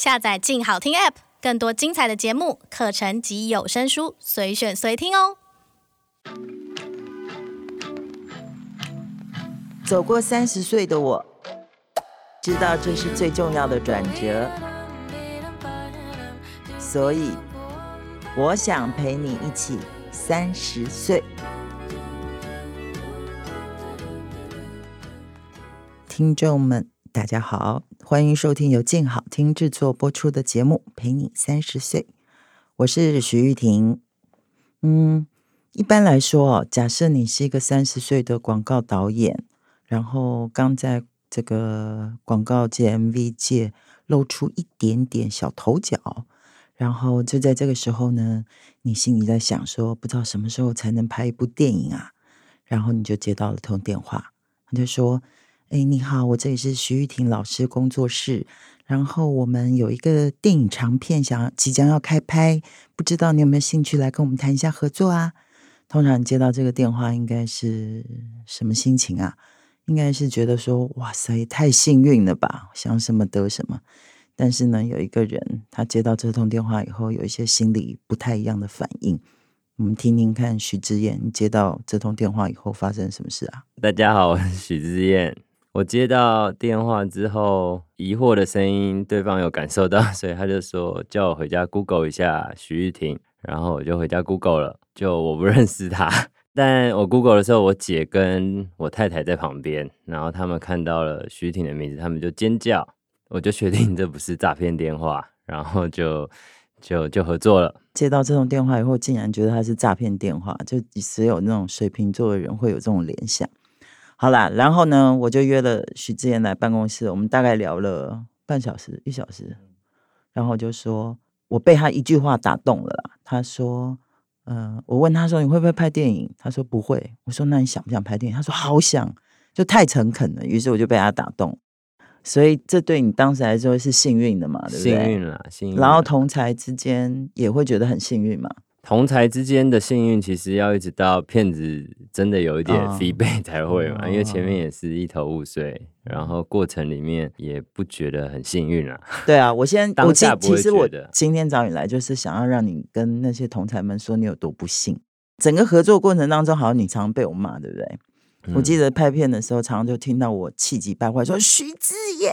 下载静好听 App， 更多精彩的节目、课程及有声书，随选随听哦。走过30岁的我，知道这是最重要的转折，所以我想陪你一起30岁。听众们大家好，欢迎收听由静好听制作播出的节目陪你30岁，我是徐玉婷。一般来说，假设你是一个30岁的广告导演，然后刚在这个广告界 MV 界露出一点点小头角，然后就在这个时候呢，你心里在想说不知道什么时候才能拍一部电影啊，然后你就接到了通电话，他就说你好，我这里是徐玉婷老师工作室，然后我们有一个电影长片即将要开拍，不知道你有没有兴趣来跟我们谈一下合作啊。通常接到这个电话应该是什么心情啊？应该是觉得说哇塞太幸运了吧，想什么得什么。但是呢，有一个人他接到这通电话以后有一些心理不太一样的反应，我们听听看许知燕接到这通电话以后发生什么事啊。大家好，我是许知燕。我接到电话之后，疑惑的声音对方有感受到，所以他就说叫我回家 Google 一下徐玉婷，然后我就回家 Google 了，就我不认识他，但我 Google 的时候我姐跟我太太在旁边，然后他们看到了徐玉婷的名字，他们就尖叫，我就确定这不是诈骗电话，然后就合作了。接到这种电话以后竟然觉得他是诈骗电话，就只有那种水瓶座的人会有这种联想。好啦，然后呢，我就约了许志妍来办公室，我们大概聊了半小时、1小时，然后就说，我被他一句话打动了啦。他说，我问他说你会不会拍电影？他说不会。我说那你想不想拍电影？他说好想，就太诚恳了。于是我就被他打动。所以这对你当时来说是幸运的嘛，对不对？幸运啦，幸运啦。然后同才之间也会觉得很幸运嘛。同才之间的幸运其实要一直到骗子真的有一点 feedback 才会嘛，因为前面也是一头雾水，然后过程里面也不觉得很幸运啦。对啊，我现在当下不会觉得。其实我今天找你来就是想要让你跟那些同才们说你有多不幸。整个合作过程当中好像你常被我骂，对不对？我记得拍片的时候常常就听到我气急败坏说徐志妍，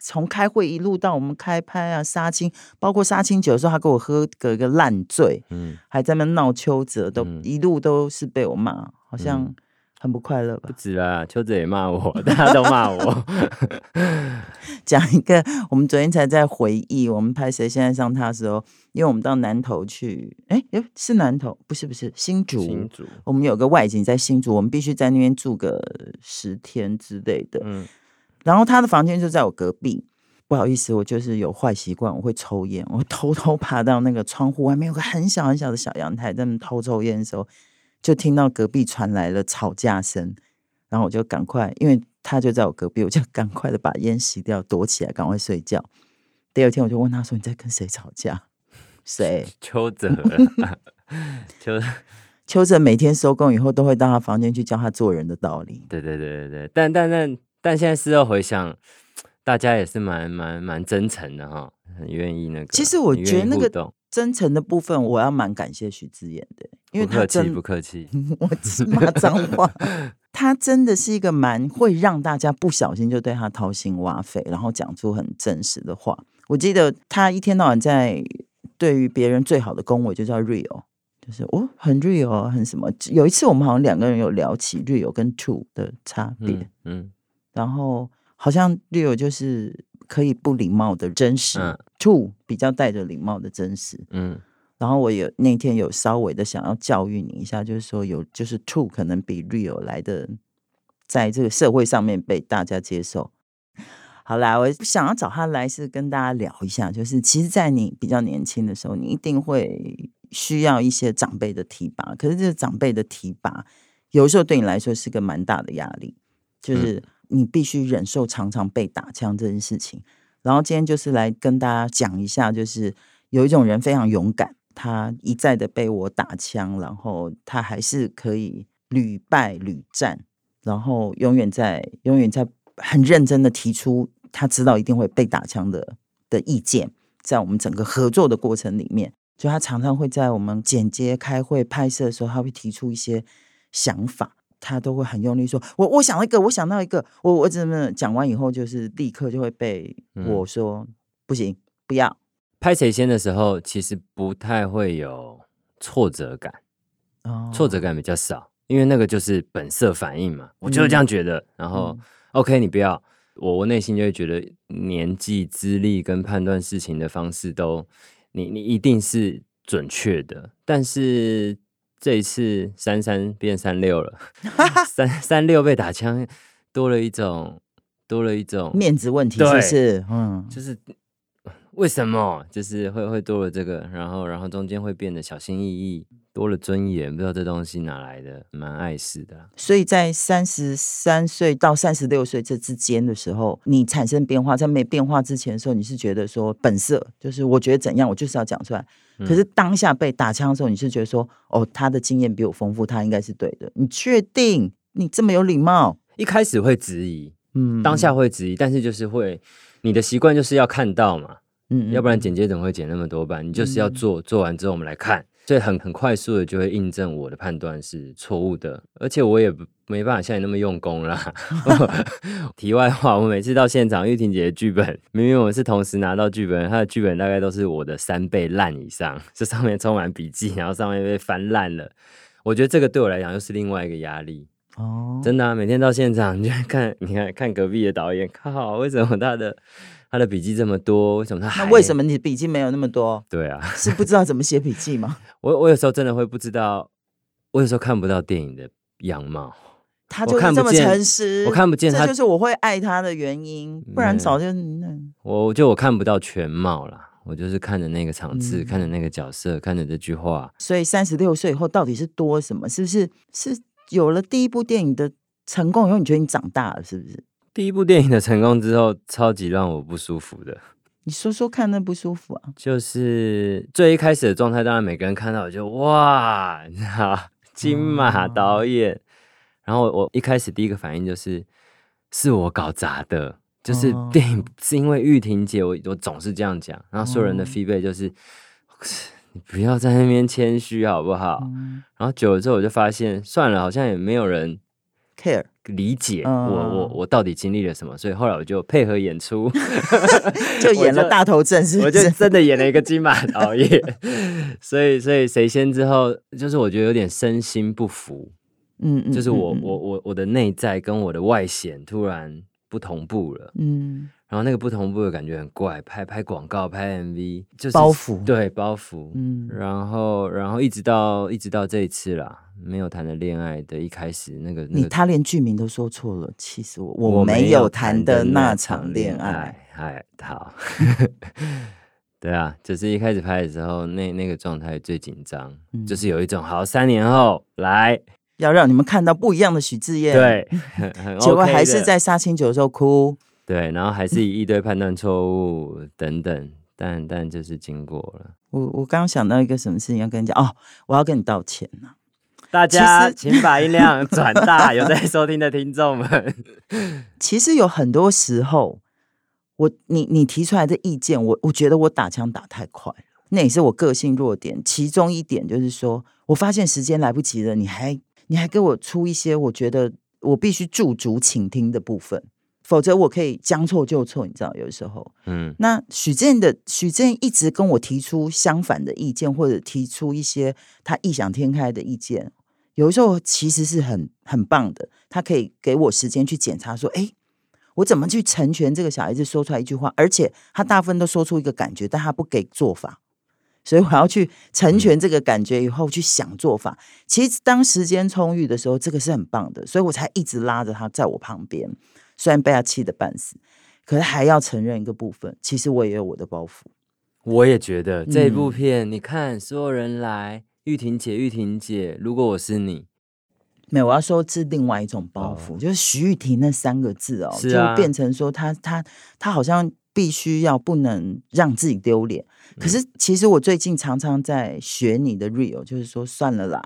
从开会一路到我们开拍啊，杀青，包括杀青酒的时候他给我喝个一个烂醉，还在那闹邱泽，都一路都是被我骂，好像很不快乐吧。不止啦，邱泽也骂我，大家都骂我。讲一个我们昨天才在回忆我们拍谁现在上他的时候，因为我们到南投去，是南投，不是新竹，我们有个外景在新竹，我们必须在那边住个10天之类的，然后他的房间就在我隔壁。不好意思，我就是有坏习惯，我会抽烟，我偷偷爬到那个窗户外面有个很小的小阳台，在那偷抽烟的时候就听到隔壁传来了吵架声，然后我就赶快，因为他就在我隔壁，我就赶快的把烟吸掉躲起来赶快睡觉。第二天我就问他说你在跟谁吵架？谁？邱泽。邱泽每天收工以后都会到他房间去教他做人的道理。对，但现在事后回想，大家也是蛮真诚的哈，很愿意那个。其实我觉得那个真诚的部分，我要蛮感谢许志妍的，因为他真不客气，我只骂脏话。他真的是一个蛮会让大家不小心就对他掏心挖肺，然后讲出很真实的话。我记得他一天到晚在对于别人最好的恭维就叫 real。就是很 real 很什么。有一次我们好像2个人有聊起 real 跟 true 的差别，然后好像 real 就是可以不礼貌的真实，true 比较带着礼貌的真实，然后我那天有稍微的想要教育你一下，就是说true 可能比 real 来的在这个社会上面被大家接受。好啦，我想要找他来是跟大家聊一下，就是其实在你比较年轻的时候，你一定会需要一些长辈的提拔，可是这长辈的提拔有时候对你来说是个蛮大的压力，就是你必须忍受常常被打枪这件事情。然后今天就是来跟大家讲一下，就是有一种人非常勇敢，他一再的被我打枪，然后他还是可以屡败屡战，然后永远在很认真的提出他知道一定会被打枪的的意见，在我们整个合作的过程里面，就他常常会在我们剪接、开会、拍摄的时候，他会提出一些想法，他都会很用力说我想到一个，我想到一个，我怎么讲完以后就是立刻就会被我说、不行不要。拍谁先的时候其实不太会有挫折感、挫折感比较少，因为那个就是本色反应嘛，我就是这样觉得、然后、OK 你不要，我内心就会觉得年纪、资历跟判断事情的方式都你一定是准确的。但是这一次33变36了36被打枪，多了一种面子问题，是不是？就是为什么就是会多了这个，然后中间会变得小心翼翼，多了尊严，不知道这东西哪来的，蛮碍事的、所以在33岁到36岁这之间的时候，你产生变化，在没变化之前的时候，你是觉得说本色，就是我觉得怎样我就是要讲出来、可是当下被打枪的时候，你是觉得说哦，他的经验比我丰富，他应该是对的。你确定你这么有礼貌？一开始会质疑，当下会质疑，但是就是会，你的习惯就是要看到嘛，要不然剪接怎么会剪那么多版？你就是要做，做完之后我们来看。所以很快速的就会印证我的判断是错误的，而且我也没办法像你那么用功啦题外话，我每次到现场，玉婷姐的剧本明明我们是同时拿到剧本，她的剧本大概都是我的3倍烂以上，这上面充满笔记，然后上面被翻烂了。我觉得这个对我来讲又是另外一个压力真的啊，每天到现场你就看，看隔壁的导演，靠，为什么他的笔记这么多？为什么他还？那为什么你笔记没有那么多？对啊，是不知道怎么写笔记吗？我有时候真的会不知道，我有时候看不到电影的样貌。他就是这么诚实，我看不见他，这就是我会爱他的原因。不然早就……我看不到全貌啦，我就是看着那个场次，看着那个角色，看着这句话。所以36岁以后到底是多什么？是不是有了第一部电影的成功以后，你觉得你长大了，是不是？第一部电影的成功之后，超级让我不舒服的。你说说看，那不舒服啊？就是最一开始的状态，当然每个人看到我就哇，你知道金马导演。然后我一开始第一个反应就是我搞砸的，就是电影是因为玉婷姐，我总是这样讲。然后所有人的 feedback 就是你不要在那边谦虚好不好？然后久了之后，我就发现算了，好像也没有人 care。理解我到底经历了什么，所以后来我就配合演出就演了大头阵，是不是？我就真的演了一个金马导演所以谁先之后，就是我觉得有点身心不服，就是我的内在跟我的外显突然不同步了，然后那个不同步的感觉很怪，拍广告、拍 MV 就是包袱，对，包袱，然后一直到这一次啦，没有谈的恋爱的一开始，他连剧名都说错了，气死我！我没有谈的那场恋爱，哎，好，对啊，就是一开始拍的时候，那个状态最紧张，就是有一种好，3年后来要让你们看到不一样的许智彦，对，很 OK 的，结果还是在杀青酒的时候哭，对，然后还是一堆判断错误等等，但就是经过了。我刚想到一个什么事情要跟你讲哦，我要跟你道歉啊。大家请把音量转大有在收听的听众们其实有很多时候你提出来的意见，我觉得我打枪打太快了，那也是我个性弱点其中一点，就是说我发现时间来不及了，你还给我出一些我觉得我必须驻足倾听的部分，否则我可以将错就错，你知道有时候那许正一直跟我提出相反的意见，或者提出一些他异想天开的意见，有时候其实是很棒的，他可以给我时间去检查说我怎么去成全这个小孩子说出来一句话，而且他大部分都说出一个感觉，但他不给做法，所以我要去成全这个感觉以后去想做法。其实当时间充裕的时候，这个是很棒的，所以我才一直拉着他在我旁边，虽然被他气得半死，可是还要承认一个部分，其实我也有我的包袱。我也觉得这部片你看所有人来，玉婷姐如果我是你，没有，我要说是另外一种包袱，就是徐玉婷那3个字是啊，就变成说他好像必须要不能让自己丢脸，可是其实我最近常常在学你的 real， 就是说算了啦，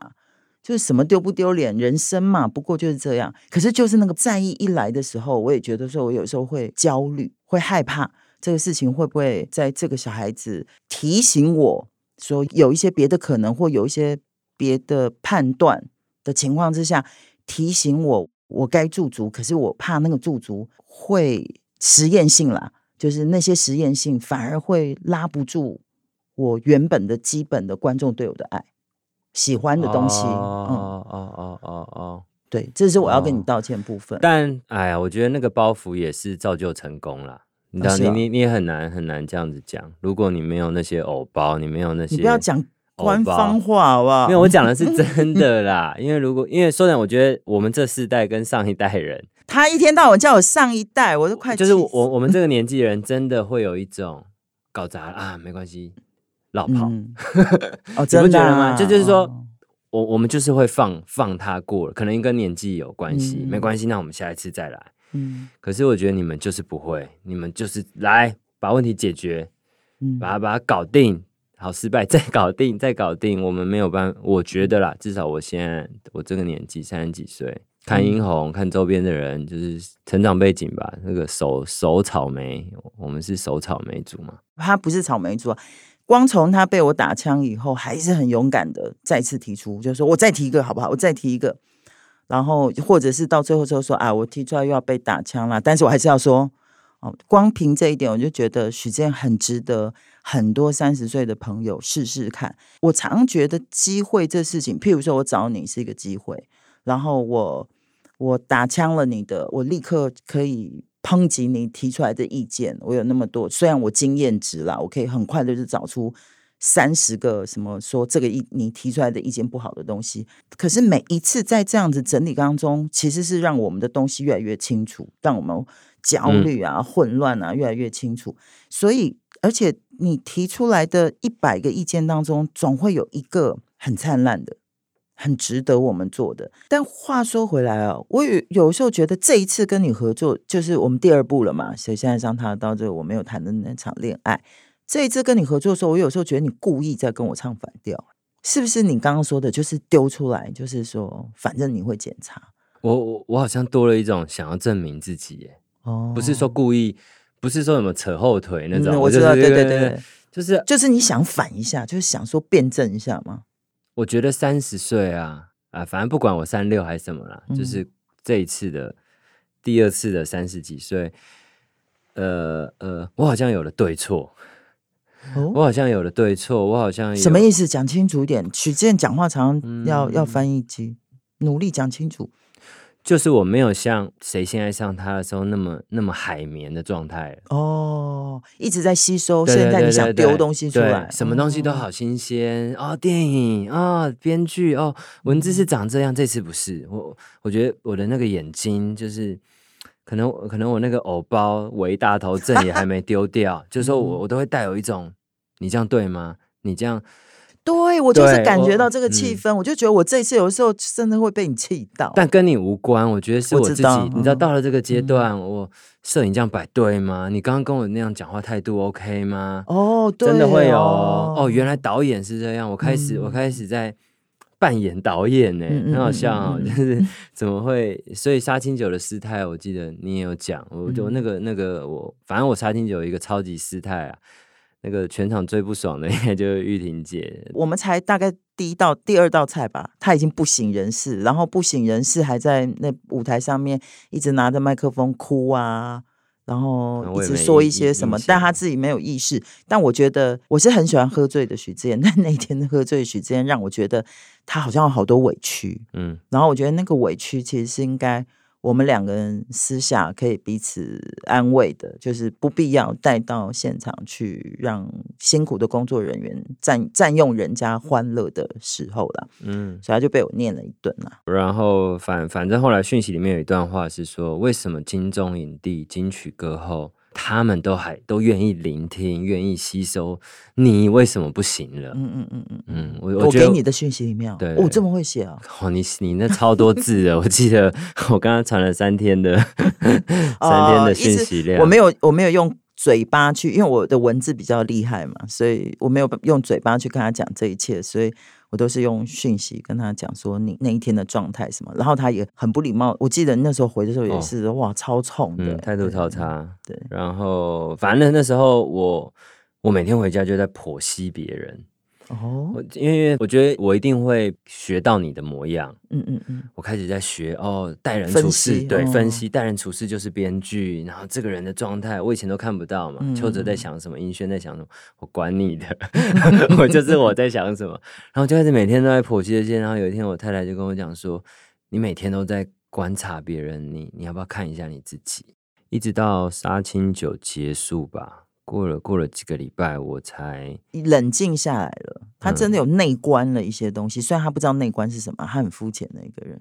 就是什么丢不丢脸，人生嘛，不过就是这样。可是就是那个在意一来的时候，我也觉得说我有时候会焦虑，会害怕，这个事情会不会在这个小孩子提醒我说有一些别的可能或有一些别的判断的情况之下，提醒我我该驻足，可是我怕那个驻足会实验性啦，就是那些实验性反而会拉不住我原本的基本的观众对我的爱喜欢的东西。对，这是我要跟你道歉部分。但哎呀，我觉得那个包袱也是造就成功啦，你知道，你也很难这样子讲。如果你没有那些偶包，你没有那些，你不要讲官方话好不好？没有，我讲的是真的啦。因为说真，我觉得我们这世代跟上一代人，他一天到晚叫我上一代，我都快气死。就是我们这个年纪的人，真的会有一种搞砸啊，没关系，老跑。哦，真的啊，你不觉得吗？就是说，我们就是会放他过了，可能跟年纪有关系，没关系，那我们下一次再来。可是我觉得你们就是不会，你们就是来把问题解决，把它搞定。好，失败再搞定，我们没有办法。我觉得啦，至少我现在我这个年纪30几岁，看英红，看周边的人，就是成长背景吧。那个熟草莓，我们是熟草莓族嘛？他不是草莓族啊。光从他被我打枪以后，还是很勇敢的再次提出，就是说我再提一个好不好？我再提一个，然后或者是到最后就说啊，我提出来又要被打枪啦，但是我还是要说。光凭这一点我就觉得许健很值得很多30岁的朋友试试看。我常觉得机会这事情，譬如说我找你是一个机会，然后我打枪了你的，我立刻可以抨击你提出来的意见，我有那么多，虽然我经验值啦，我可以很快的就找出30个什么说这个你提出来的意见不好的东西。可是每一次在这样子整理当中，其实是让我们的东西越来越清楚，让我们焦虑啊混乱啊越来越清楚。所以而且你提出来的100个意见当中，总会有一个很灿烂的，很值得我们做的。但话说回来啊，我有时候觉得这一次跟你合作，就是我们第二部了嘛，所以现在上他到这我没有谈的那场恋爱，这一次跟你合作的时候，我有时候觉得你故意在跟我唱反调，是不是？你刚刚说的就是丢出来，就是说反正你会检查我好像多了一种想要证明自己耶。不是说故意，不是说什么扯后腿那种。我知道，就是，对，就是你想反一下，就是想说辩证一下嘛。我觉得30岁啊，反正不管我36还是什么啦，就是这一次的第二次的30几岁，我好像有了对错。我好像有什么意思？讲清楚一点。许健讲话常常要翻译机，努力讲清楚。就是我没有像谁先爱上他的时候那么海绵的状态哦，一直在吸收。对对对对对，现在你想丢东西出来，什么东西都好新鲜哦，电影哦，编剧哦，文字是长这样，这次不是。我觉得我的那个眼睛就是可能我那个偶包围大头阵也还没丢掉，就是说我都会带有一种你这样对吗？你这样。对，我就是感觉到这个气氛，我就觉得我这一次有时候真的会被你气到，但跟你无关。我觉得是我自己，你知道，到了这个阶段，我摄影这样摆对吗？你刚刚跟我那样讲话态度 OK 吗？哦，对，真的会有哦，原来导演是这样，我开始在扮演导演呢，很好笑哦，就是怎么会？所以杀青酒的失态，我记得你也有讲，我就那个我反正我杀青酒有一个超级失态啊。那个全场最不爽的应该就是玉婷姐，我们才大概第二道菜吧，她已经不省人事，然后不省人事还在那舞台上面一直拿着麦克风哭啊，然后一直说一些什么，但她自己没有意识。但我觉得我是很喜欢喝醉的许志燕，但那天喝醉的许志燕让我觉得她好像有好多委屈，然后我觉得那个委屈其实是应该我们两个人私下可以彼此安慰的，就是不必要带到现场去，让辛苦的工作人员占用人家欢乐的时候啦。所以他就被我念了一顿啦。然后反正后来讯息里面有一段话是说，为什么金钟影帝、金曲歌后他们都愿意聆听、愿意吸收，你为什么不行了？我给你的讯息里面，对，我这么会写啊！哦，你那超多字的，我记得我刚刚传了三天的讯息量，我没有用嘴巴去，因为我的文字比较厉害嘛，所以我没有用嘴巴去跟他讲这一切，所以我都是用讯息跟他讲说你那一天的状态什么，然后他也很不礼貌，我记得那时候回的时候也是、哇超冲的、态度超差。 对，然后反正那时候我每天回家就在剖析别人，因为我觉得我一定会学到你的模样，我开始在学待人处事，对，分析待人处事就是编剧，然后这个人的状态我以前都看不到嘛，邱哲在想什么，英轩在想什么，我管你的，我就是我在想什么，然后就开始每天都在剖析这些，然后有一天我太太就跟我讲说，你每天都在观察别人，你要不要看一下你自己？一直到杀青酒结束吧。过了几个礼拜我才冷静下来了，他真的有内观了一些东西、虽然他不知道内观是什么，他很肤浅的一个人，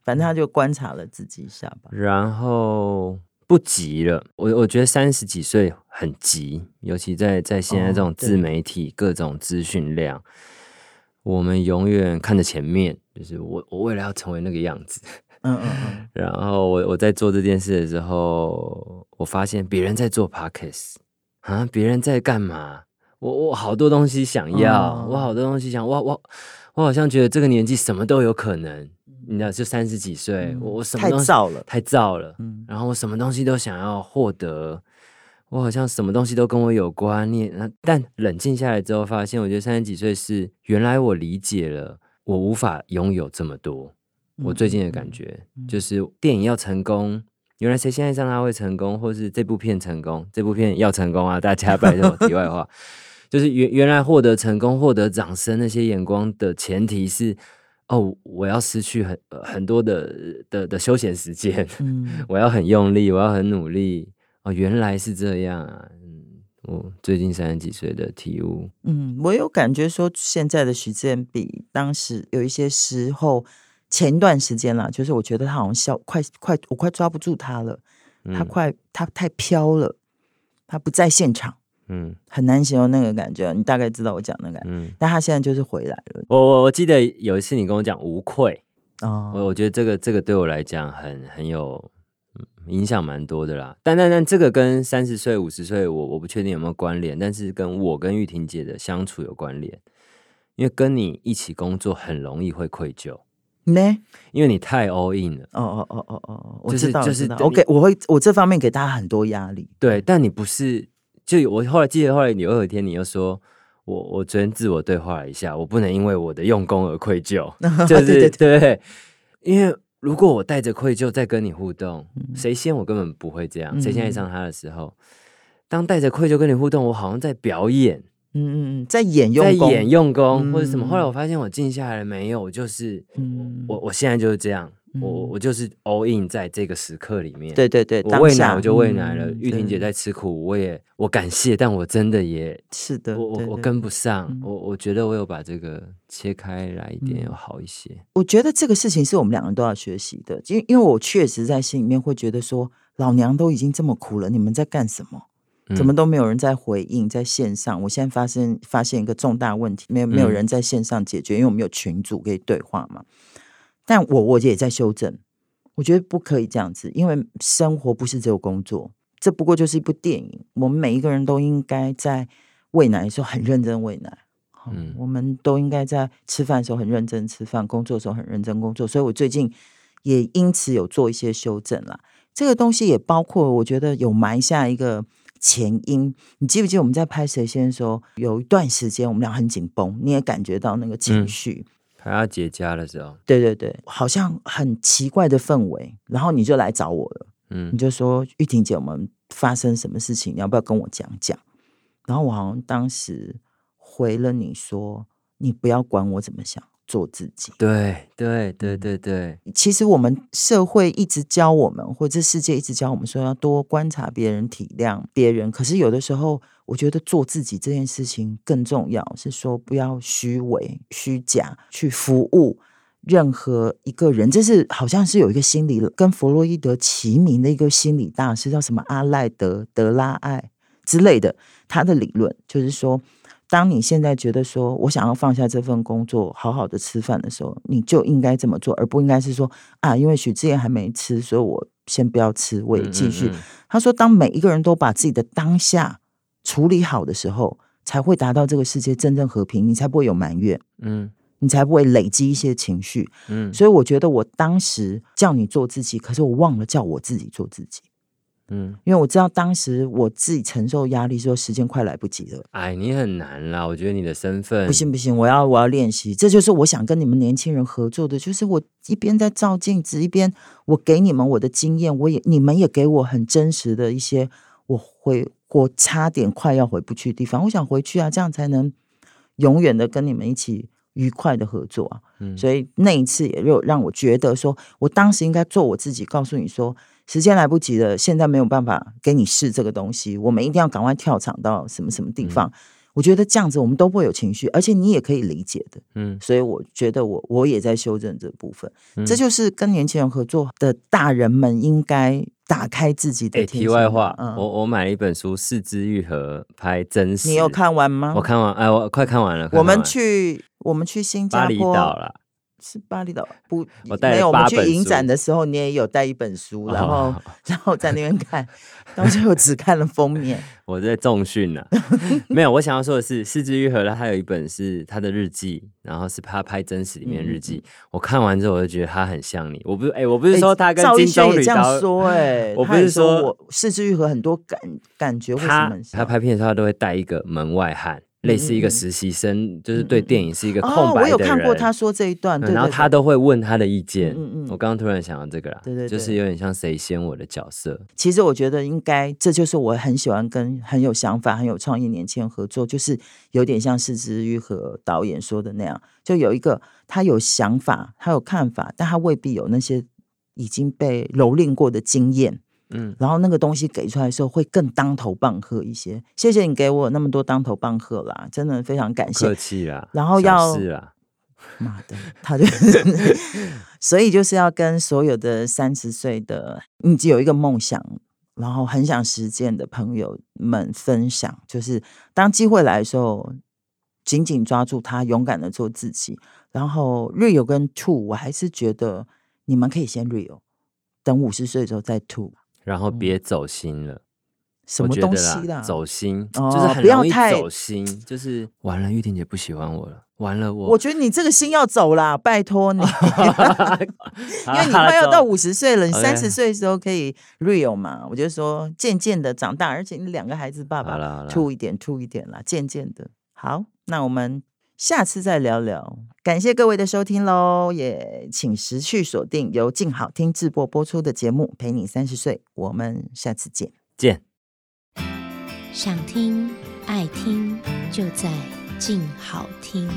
反正他就观察了自己一下吧，然后不急了。我觉得30几岁很急，尤其在现在这种自媒体、各种资讯量，我们永远看着前面，就是我未来要成为那个样子。然后我在做这件事的时候，我发现别人在做 Podcast啊！别人在干嘛？我好多东西想要，我好多东西想，我好像觉得这个年纪什么都有可能，你知道，就30几岁，我什么东西太燥了，然后我什么东西都想要获得，我好像什么东西都跟我有关。但冷静下来之后，发现我觉得30几岁是原来我理解了，我无法拥有这么多。我最近的感觉就是电影要成功。原来谁现在让他会成功，或是这部片成功，这部片要成功啊！大家拜托，题外话，就是原来获得成功、获得掌声那些眼光的前提是，我要失去很多的休闲时间，我要很用力，我要很努力。原来是这样啊！我最近30几岁的体悟，我有感觉说，现在的徐志摩比当时有一些时候。前一段时间啦，就是我觉得他好像我快抓不住他了，他太飘了，他不在现场，很难形容那个感觉，你大概知道我讲那个感觉，但他现在就是回来了。我记得有一次你跟我讲无愧，我觉得这个对我来讲很有影响，蛮多的啦。但这个跟30岁、50岁，我不确定有没有关联，但是跟我跟玉婷姐的相处有关联，因为跟你一起工作很容易会愧疚。因为你太 all in 了。我知道，我这方面给大家很多压力。对，但你不是，就我后来有一天你又说，我昨天自我对话了一下，我不能因为我的用功而愧疚，就是对，因为如果我带着愧疚再跟你互动，谁先我根本不会这样，谁先爱上他的时候，当带着愧疚跟你互动，我好像在表演，在演用功或者什么。后来我发现我静下来了没有，我就是我现在就是这样，我就是 all in 在这个时刻里面。对，我喂奶我就喂奶了，玉婷姐在吃苦，我感谢，但我真的也是的，我跟不上，我觉得我有把这个切开来一点，有好一些。我觉得这个事情是我们两个人都要学习的，因为我确实在心里面会觉得说，老娘都已经这么苦了，你们在干什么？怎么都没有人在回应，在线上。我现在发现一个重大问题，没有人在线上解决，因为我们有群组可以对话嘛。但我也在修正，我觉得不可以这样子，因为生活不是只有工作，这不过就是一部电影。我们每一个人都应该在喂奶的时候很认真喂奶，我们都应该在吃饭的时候很认真吃饭，工作的时候很认真工作。所以我最近也因此有做一些修正啦。这个东西也包括，我觉得有埋下一个前因。你记不记得我们在拍《谁先》的时候，有一段时间我们俩很紧绷，你也感觉到那个情绪。拍阿杰家的时候，对，好像很奇怪的氛围。然后你就来找我了，你就说玉婷姐，我们发生什么事情，你要不要跟我讲讲？然后我好像当时回了你说，你不要管我怎么想，做自己。对，其实我们社会一直教我们，或者世界一直教我们说要多观察别人，体谅别人。可是有的时候我觉得做自己这件事情更重要，是说不要虚伪虚假去服务任何一个人。这是好像是有一个心理跟弗洛伊德齐名的一个心理大师，叫什么阿赖德拉艾之类的，他的理论就是说，当你现在觉得说我想要放下这份工作，好好的吃饭的时候，你就应该这么做，而不应该是说啊，因为许志摩还没吃，所以我先不要吃，我也继续。他说，当每一个人都把自己的当下处理好的时候，才会达到这个世界真正和平，你才不会有埋怨。你才不会累积一些情绪。所以我觉得我当时叫你做自己，可是我忘了叫我自己做自己。因为我知道当时我自己承受压力说时间快来不及了。哎，你很难啦，我觉得你的身份不行不行，我要练习。这就是我想跟你们年轻人合作的，就是我一边在照镜子，一边我给你们我的经验，你们也给我很真实的一些我差点快要回不去的地方，我想回去啊，这样才能永远的跟你们一起愉快的合作啊。所以那一次也让我觉得说我当时应该做我自己，告诉你说时间来不及了，现在没有办法给你试这个东西，我们一定要赶快跳场到什么什么地方。我觉得这样子我们都不会有情绪，而且你也可以理解的。所以我觉得我也在修正这部分。这就是跟年轻人合作的大人们应该打开自己的天性。题外话，我买了一本书《四肢愈合拍真实》，你有看完吗？我看完，我快看完了。我们去新加坡巴厘岛啦，是巴厘岛不？我带了8本书。我们去影展的时候，你也有带一本书，然后在那边看，然后就只看了封面。我在重训啊，没有。我想要说的是，四肢愈合他有一本是他的日记，然后是他拍真实里面的日记。我看完之后，我就觉得他很像你。我不是说他跟金钟女刀说，我不是说四肢愈合很多感觉。他拍片的时候，他都会带一个门外汉。类似一个实习生，就是对电影是一个空白的人。我有看过他说这一段，对对对，然后他都会问他的意见。我刚刚突然想到这个啦，对对对，就是有点像谁先我的角色。其实我觉得应该，这就是我很喜欢跟很有想法、很有创意年轻人合作，就是有点像是枝裕和导演说的那样，就有一个他有想法、他有看法，但他未必有那些已经被蹂躏过的经验。然后那个东西给出来的时候会更当头棒喝一些。谢谢你给我那么多当头棒喝啦，真的非常感谢。客气啦，然后要是啦，妈的，他就所以就是要跟所有的30岁的你只有一个梦想，然后很想实践的朋友们分享，就是当机会来的时候，紧紧抓住它，勇敢的做自己。然后 real 跟 true， 我还是觉得你们可以先 real， 等50岁之后再 true。然后别走心了，什么东西啦？走心就是很容易走心，就是完了，玉婷姐不喜欢我了，完了我觉得你这个心要走啦，拜托你，因为你快要到50岁了，你30岁的时候可以 real 嘛。我就说渐渐的长大，而且你两个孩子爸爸，吐一点啦，渐渐的。好，那我们下次再聊聊，感谢各位的收听咯，也请持续锁定由静好听制作播出的节目《陪你30岁》，我们下次见。想听爱听就在静好听。